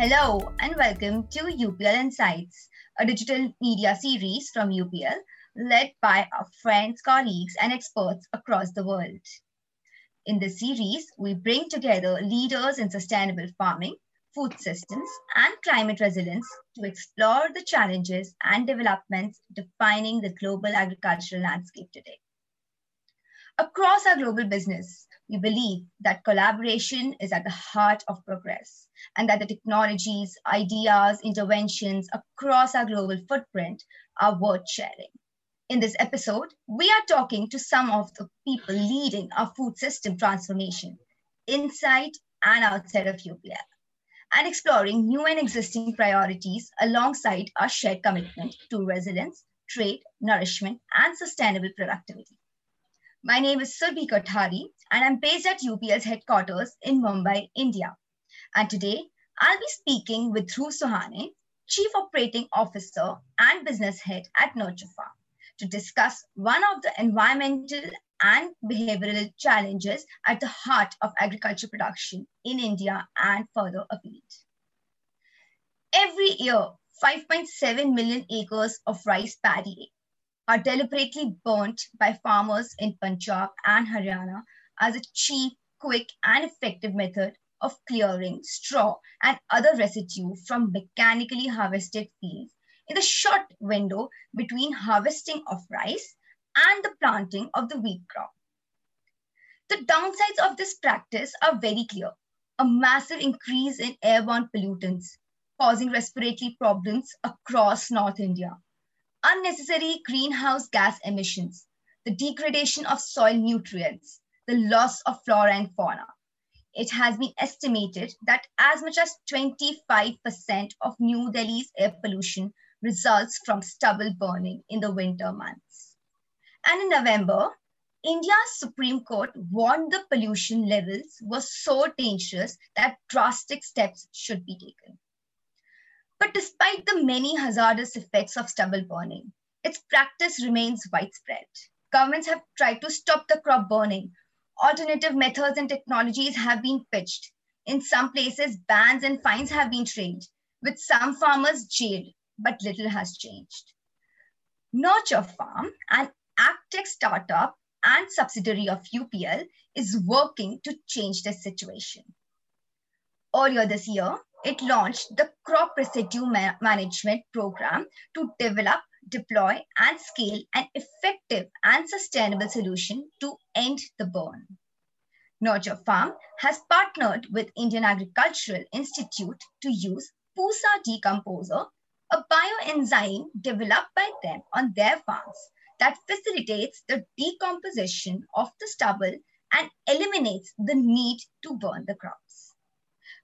Hello and welcome to UPL Insights, a digital media series from UPL led by our friends, colleagues and experts across the world. In this series, we bring together leaders in sustainable farming, food systems and climate resilience to explore the challenges and developments defining the global agricultural landscape today. Across our global business, we believe that collaboration is at the heart of progress and that the technologies, ideas, interventions across our global footprint are worth sharing. In this episode, we are talking to some of the people leading our food system transformation, inside and outside of UPL, and exploring new and existing priorities alongside our shared commitment to resilience, trade, nourishment, and sustainable productivity. My name is Surbhi Kothari, and I'm based at UPL's headquarters in Mumbai, India. And today, I'll be speaking with Dhruv Sohane, Chief Operating Officer and Business Head at Nurture Farm, to discuss one of the environmental and behavioral challenges at the heart of agriculture production in India and further afield. Every year, 5.7 million acres of rice paddy are deliberately burnt by farmers in Punjab and Haryana as a cheap, quick, and effective method of clearing straw and other residue from mechanically harvested fields in the short window between harvesting of rice and the planting of the wheat crop. The downsides of this practice are very clear: a massive increase in airborne pollutants, causing respiratory problems across North India, unnecessary greenhouse gas emissions, the degradation of soil nutrients, the loss of flora and fauna. It has been estimated that as much as 25% of New Delhi's air pollution results from stubble burning in the winter months. And in November, India's Supreme Court warned the pollution levels were so dangerous that drastic steps should be taken. But despite the many hazardous effects of stubble burning, its practice remains widespread. Governments have tried to stop the crop burning. Alternative methods and technologies have been pitched. In some places, bans and fines have been trained, with some farmers jailed, but little has changed. Nurture Farm, an agtech startup and subsidiary of UPL, is working to change this situation. Earlier this year, it launched the Crop Residue Management Program to develop, deploy, and scale an effective and sustainable solution to end the burn. Nurture Farm has partnered with Indian Agricultural Institute to use Pusa Decomposer, a bioenzyme developed by them on their farms that facilitates the decomposition of the stubble and eliminates the need to burn the crops.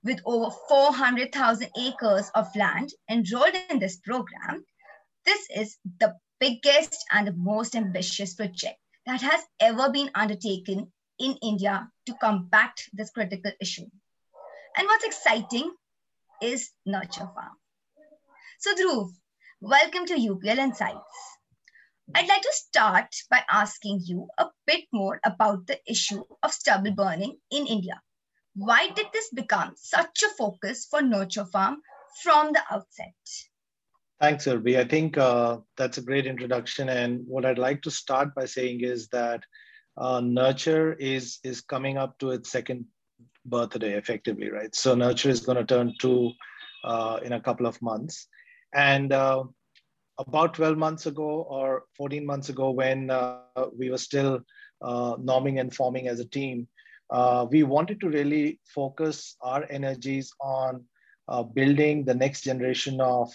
With over 400,000 acres of land enrolled in this program, this is the biggest and the most ambitious project that has ever been undertaken in India to combat this critical issue. And what's exciting is Nurture Farm. So Dhruv, welcome to UPL Insights. I'd like to start by asking you a bit more about the issue of stubble burning in India. Why did this become such a focus for Nurture Farm from the outset? Thanks, Surbhi. I think that's a great introduction. And what I'd like to start by saying is that Nurture is coming up to its second birthday, effectively, right? So Nurture is going to turn 2 in a couple of months. And about 12 months ago or 14 months ago, when we were still norming and forming as a team, we wanted to really focus our energies on building the next generation of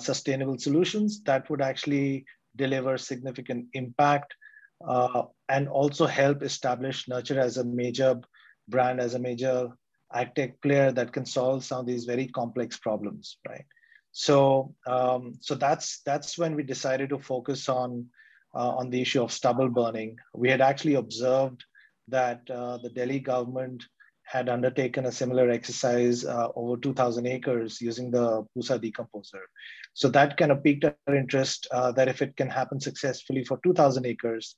sustainable solutions that would actually deliver significant impact and also help establish Nurture as a major brand, as a major agtech player that can solve some of these very complex problems, right? So, so that's when we decided to focus on the issue of stubble burning. We had actually observed that the Delhi government had undertaken a similar exercise over 2,000 acres using the Pusa Decomposer. So that kind of piqued our interest that if it can happen successfully for 2,000 acres,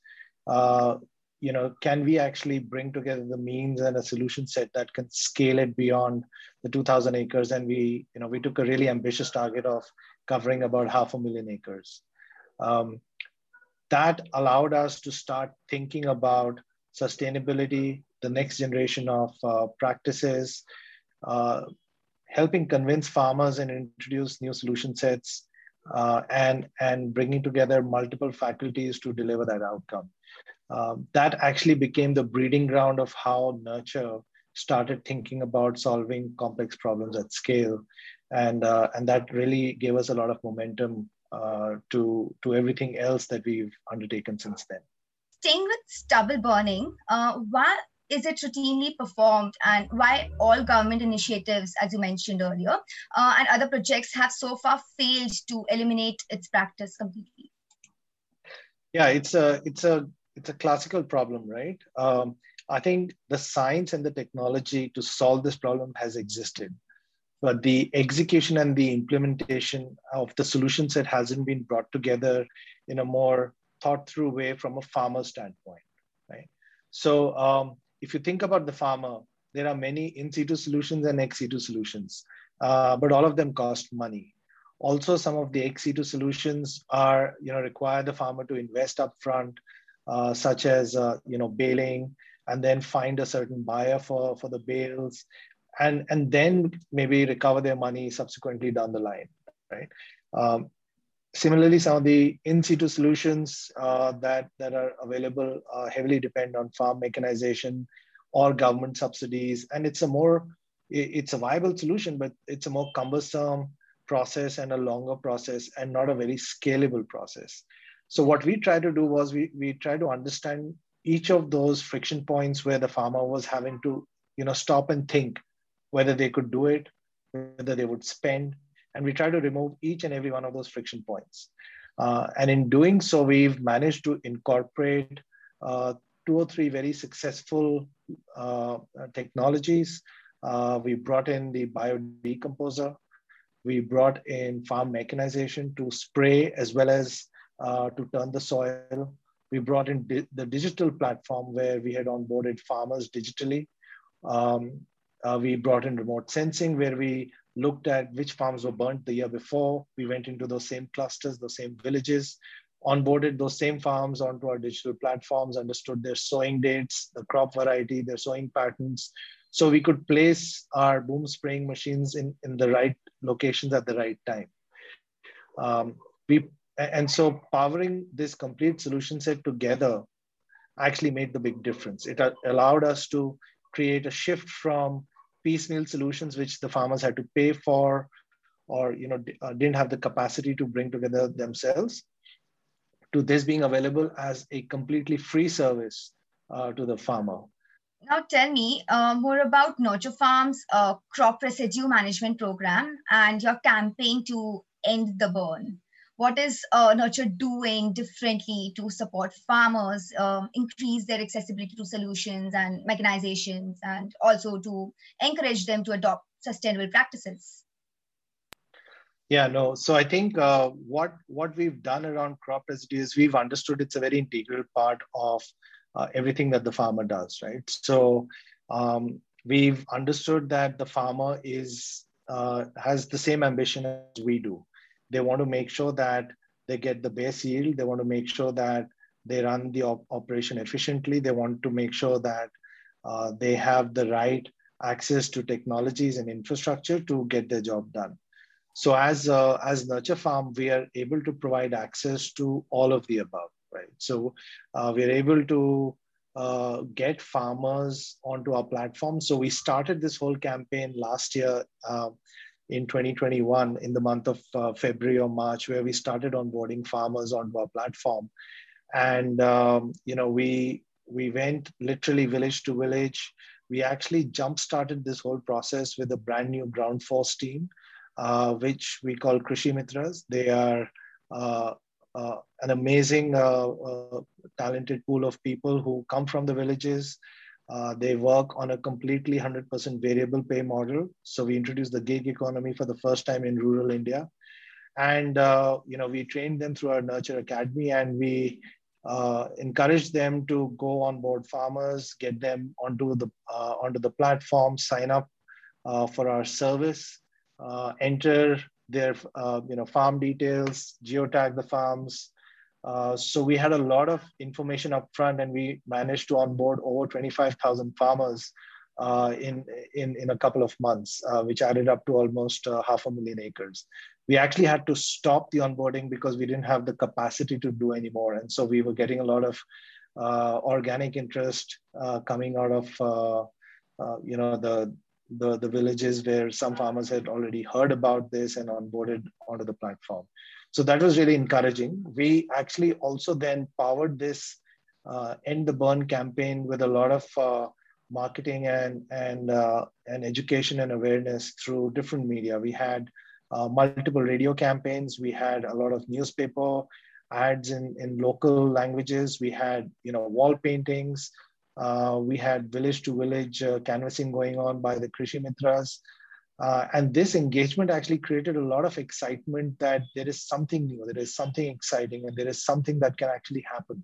you know, can we actually bring together the means and a solution set that can scale it beyond the 2,000 acres? And we, you know, we took a really ambitious target of covering about 500,000 acres. That allowed us to start thinking about sustainability, the next generation of practices, helping convince farmers and introduce new solution sets, and bringing together multiple faculties to deliver that outcome. That actually became the breeding ground of how Nurture started thinking about solving complex problems at scale. And that really gave us a lot of momentum to everything else that we've undertaken since then. Staying with stubble burning, why is it routinely performed, and why all government initiatives, as you mentioned earlier, and other projects have so far failed to eliminate its practice completely? Yeah, it's a classical problem, right? I think the science and the technology to solve this problem has existed, but the execution and the implementation of the solution set hasn't been brought together in a more thought through way from a farmer's standpoint, right? So if you think about the farmer, there are many in-situ solutions and ex-situ solutions, but all of them cost money. Also, some of the ex-situ solutions are, you know, require the farmer to invest upfront, such as, you know, baling, and then find a certain buyer for the bales, and then maybe recover their money subsequently down the line, right? Similarly, some of the in-situ solutions that are available heavily depend on farm mechanization or government subsidies. And it's a viable solution, but it's a more cumbersome process and a longer process and not a very scalable process. So what we tried to do was we tried to understand each of those friction points where the farmer was having to, you know, stop and think whether they could do it, whether they would spend. And we try to remove each and every one of those friction points. And in doing so, we've managed to incorporate 2 or 3 very successful technologies. We brought in the Pusa Decomposer. We brought in farm mechanization to spray as well as to turn the soil. We brought in the digital platform where we had onboarded farmers digitally. We brought in remote sensing where we looked at which farms were burnt the year before. We went into those same clusters, those same villages, onboarded those same farms onto our digital platforms, understood their sowing dates, the crop variety, their sowing patterns. So we could place our boom spraying machines in the right locations at the right time. And so powering this complete solution set together actually made the big difference. It allowed us to create a shift from piecemeal solutions, which the farmers had to pay for, or, you know, didn't have the capacity to bring together themselves, to this being available as a completely free service to the farmer. Now tell me more about Nurture Farm's crop residue management program and your campaign to end the burn. What is Nurture doing differently to support farmers, increase their accessibility to solutions and mechanizations, and also to encourage them to adopt sustainable practices? Yeah, no. So I think what we've done around crop residue is we've understood it's a very integral part of everything that the farmer does, right? So we've understood that the farmer has the same ambition as we do. They want to make sure that they get the best yield. They want to make sure that they run the operation efficiently. They want to make sure that they have the right access to technologies and infrastructure to get their job done. So as Nurture Farm, we are able to provide access to all of the above, right? So we're able to get farmers onto our platform. So we started this whole campaign last year, in 2021, in the month of February or March, where we started onboarding farmers onto our platform, and you know, we went literally village to village. We actually jump started this whole process with a brand new ground force team, which we call Krishi Mitras. They are an amazing, talented pool of people who come from the villages. They work on a completely 100% variable pay model. So we introduced the gig economy for the first time in rural India. And, you know, we trained them through our Nurture Academy, and we encourage them to go on board farmers, get them onto the platform, sign up for our service, enter their farm details, geotag the farms. So we had a lot of information up front, and we managed to onboard over 25,000 farmers in a couple of months, which added up to almost 500,000 acres. We actually had to stop the onboarding because we didn't have the capacity to do anymore. And so we were getting a lot of organic interest coming out of the villages where some farmers had already heard about this and onboarded onto the platform. So that was really encouraging. We actually also then powered this End the Burn campaign with a lot of marketing and education and awareness through different media. We had multiple radio campaigns. We had a lot of newspaper ads in local languages. We had wall paintings. We had village to village canvassing going on by the Krishi Mitras. And this engagement actually created a lot of excitement that there is something new, there is something exciting, and there is something that can actually happen.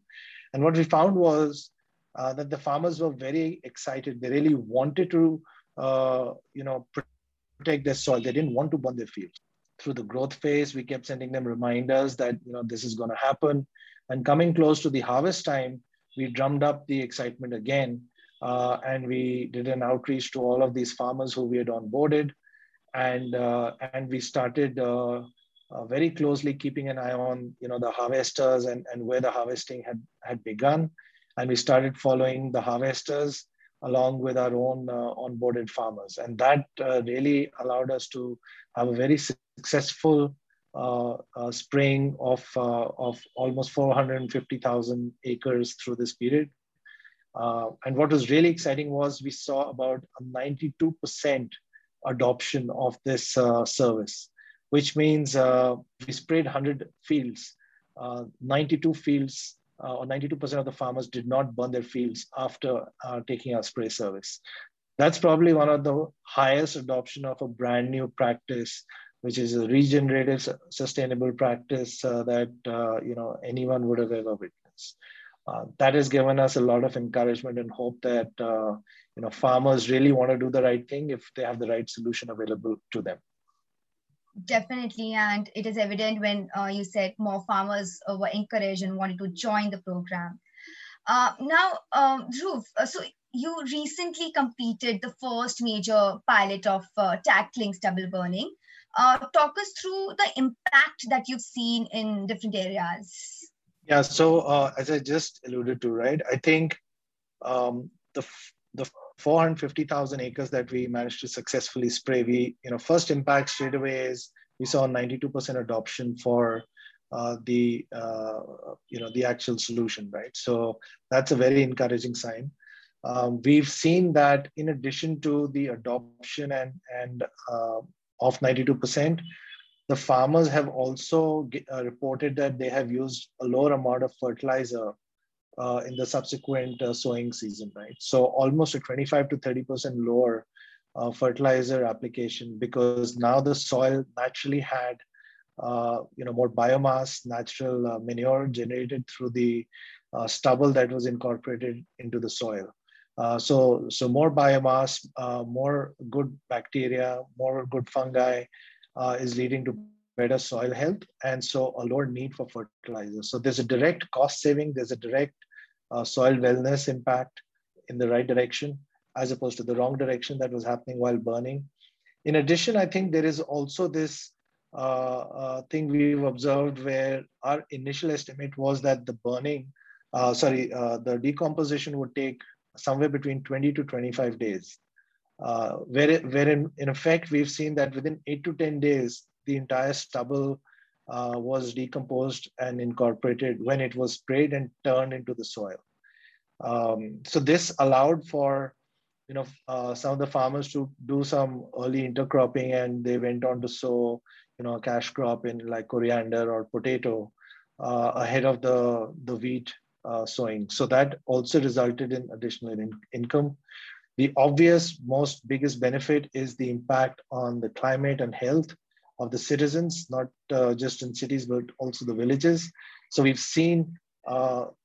And what we found was that the farmers were very excited. They really wanted to protect their soil. They didn't want to burn their fields. Through the growth phase, we kept sending them reminders that this is going to happen. And coming close to the harvest time, we drummed up the excitement again, and we did an outreach to all of these farmers who we had onboarded, and we started very closely keeping an eye on the harvesters and where the harvesting had begun, and we started following the harvesters along with our own onboarded farmers, and that really allowed us to have a very successful spraying of almost 450,000 acres through this period. And what was really exciting was we saw about a 92% adoption of this service, which means we sprayed 100 fields, 92 fields or 92% of the farmers did not burn their fields after taking our spray service. That's probably one of the highest adoption of a brand new practice, which is a regenerative, sustainable practice that anyone would have ever witnessed. That has given us a lot of encouragement and hope that farmers really want to do the right thing if they have the right solution available to them. Definitely, and it is evident when you said more farmers were encouraged and wanted to join the program. Now, Dhruv, so you recently completed the first major pilot of tackling stubble burning. Talk us through the impact that you've seen in different areas. Yeah, so as I just alluded to, right, I think the 450,000 acres that we managed to successfully spray, we, first impact straight away is we saw 92% adoption for the actual solution, right? So that's a very encouraging sign. We've seen that in addition to the adoption and of 92%, the farmers have also reported that they have used a lower amount of fertilizer in the subsequent sowing season, right? So almost a 25 to 30% lower fertilizer application, because now the soil naturally had more biomass, natural manure generated through the stubble that was incorporated into the soil. So more biomass, more good bacteria, more good fungi is leading to better soil health, and so a lower need for fertilizer. So there's a direct cost saving, there's a direct soil wellness impact in the right direction, as opposed to the wrong direction that was happening while burning. In addition, I think there is also this thing we've observed where our initial estimate was that the the decomposition would take somewhere between 20 to 25 days. Where in effect, we've seen that within 8 to 10 days, the entire stubble was decomposed and incorporated when it was sprayed and turned into the soil. So this allowed for some of the farmers to do some early intercropping, and they went on to sow a cash crop in like coriander or potato ahead of the wheat sowing. So that also resulted in additional income. The obvious most biggest benefit is the impact on the climate and health of the citizens, not just in cities, but also the villages. So we've seen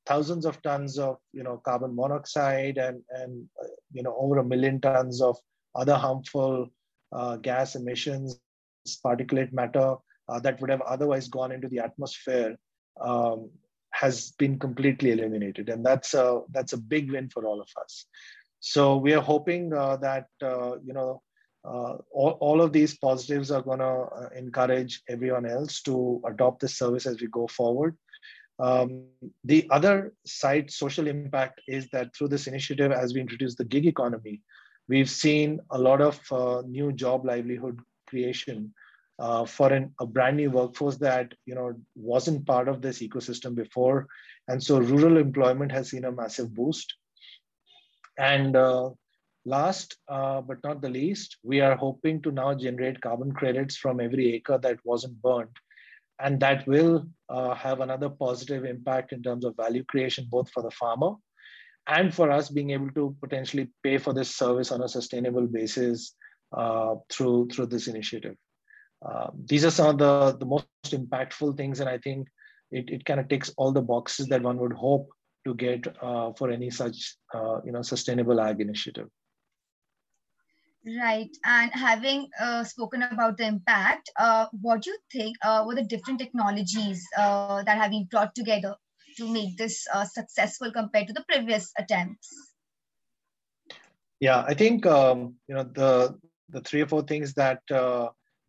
thousands of tons of carbon monoxide and over 1 million tons of other harmful gas emissions, particulate matter that would have otherwise gone into the atmosphere has been completely eliminated, and that's a big win for all of us. So we are hoping that all of these positives are going to encourage everyone else to adopt this service as we go forward. The other side social impact is that through this initiative, as we introduce the gig economy, we've seen a lot of new job livelihood creation for a brand new workforce that wasn't part of this ecosystem before. And so rural employment has seen a massive boost. And last but not the least, we are hoping to now generate carbon credits from every acre that wasn't burnt. And that will have another positive impact in terms of value creation, both for the farmer and for us being able to potentially pay for this service on a sustainable basis through this initiative. These are some of the most impactful things, and I think it kind of ticks all the boxes that one would hope to get for any such sustainable ag initiative. Right, and having spoken about the impact, what do you think were the different technologies that have been brought together to make this successful compared to the previous attempts? Yeah, I think the three or four things that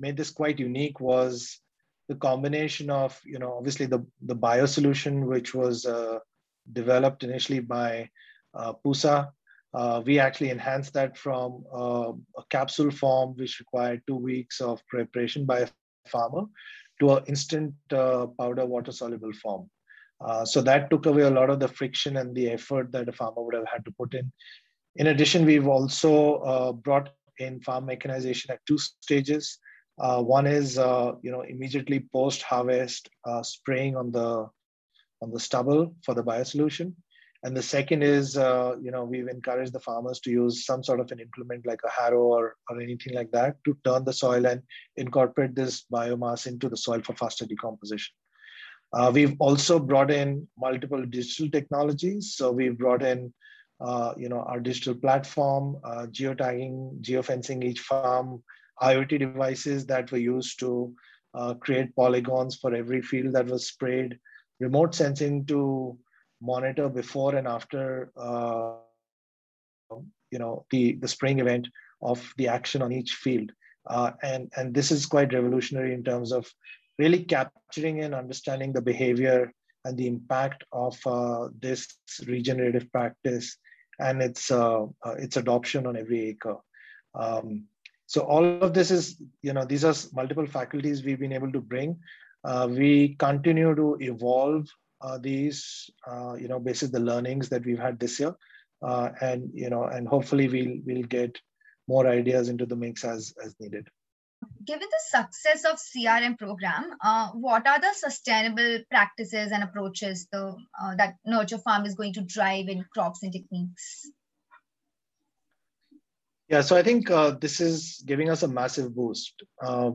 made this quite unique was the combination of obviously the bio solution, which was developed initially by Pusa. We actually enhanced that from a capsule form, which required 2 weeks of preparation by a farmer, to an instant powder water soluble form. So that took away a lot of the friction and the effort that a farmer would have had to put in. In addition, we've also brought in farm mechanization at 2 stages. One is immediately post-harvest spraying on the stubble for the biosolution. And the second is, we've encouraged the farmers to use some sort of an implement like a harrow or anything like that to turn the soil and incorporate this biomass into the soil for faster decomposition. We've also brought in multiple digital technologies. So we've brought in, our digital platform, geotagging, geofencing each farm, IoT devices that were used to create polygons for every field that was sprayed, remote sensing to monitor before and after the spraying event of the action on each field, and this is quite revolutionary in terms of really capturing and understanding the behavior and the impact of this regenerative practice and its adoption on every acre. So all of this is these are multiple faculties we've been able to bring. We continue to evolve these, basically the learnings that we've had this year, and hopefully we'll get more ideas into the mix as needed. Given the success of CRM program, what are the sustainable practices and approaches that Nurture Farm is going to drive in crops and techniques? Yeah, so I think this is giving us a massive boost.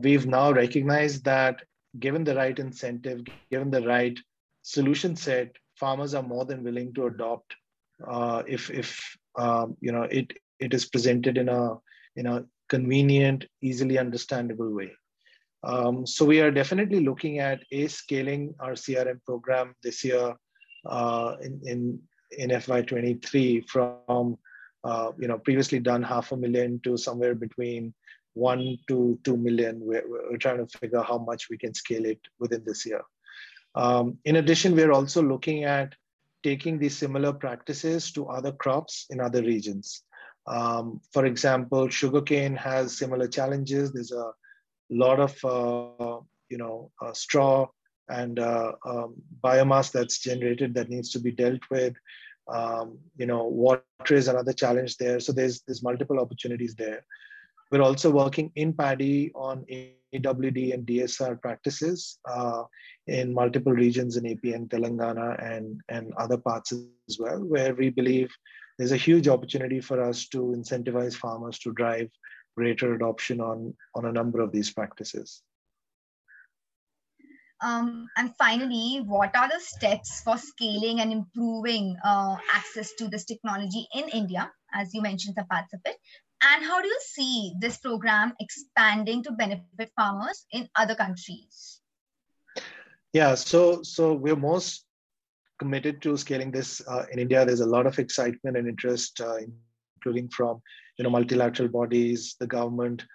We've now recognized that given the right incentive, given the right solution set, farmers are more than willing to adopt if it is presented in a convenient, easily understandable way. So we are definitely looking at scaling our CRM program this year in FY23 from previously done 500,000 to somewhere between 1 to 2 million. We're trying to figure out how much we can scale it within this year. In addition, we're also looking at taking these similar practices to other crops in other regions. For example, sugarcane has similar challenges. There's a lot of straw and biomass that's generated that needs to be dealt with. Water is another challenge there. So there's multiple opportunities there. We're also working in paddy on AWD and DSR practices in multiple regions in AP and Telangana and other parts as well, where we believe there's a huge opportunity for us to incentivize farmers to drive greater adoption on a number of these practices. And finally, what are the steps for scaling and improving access to this technology in India, as you mentioned the parts of it? And how do you see this program expanding to benefit farmers in other countries? Yeah, so we're most committed to scaling this in India. There's a lot of excitement and interest, including from multilateral bodies, the government.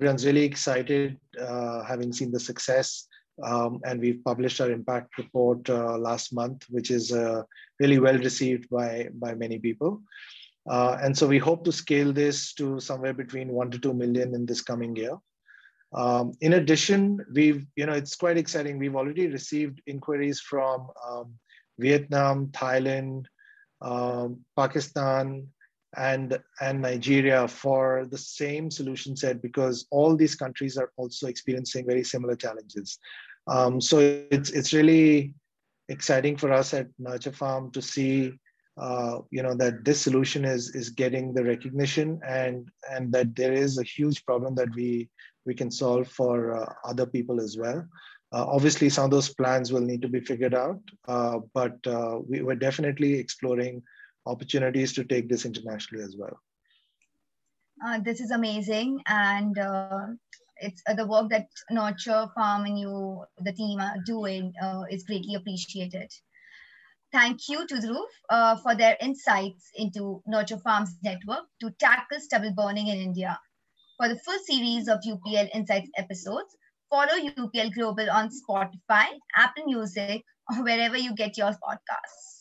Everyone's really excited, having seen the success, and we've published our impact report last month, which is really well received by many people. And so we hope to scale this to somewhere between 1 to 2 million in this coming year. In addition, we've, it's quite exciting. We've already received inquiries from Vietnam, Thailand, Pakistan, and Nigeria for the same solution set, because all these countries are also experiencing very similar challenges. So it's really exciting for us at Nurture Farm to see that this solution is getting the recognition, and that there is a huge problem that we can solve for other people as well. Obviously, some of those plans will need to be figured out, but we're definitely exploring opportunities to take this internationally as well. This is amazing, and it's the work that Nurture Farm and you, the team, are doing is greatly appreciated. Thank you to Dhruv for their insights into Nurture Farm's network to tackle stubble burning in India. For the full series of UPL Insights episodes, follow UPL Global on Spotify, Apple Music, or wherever you get your podcasts.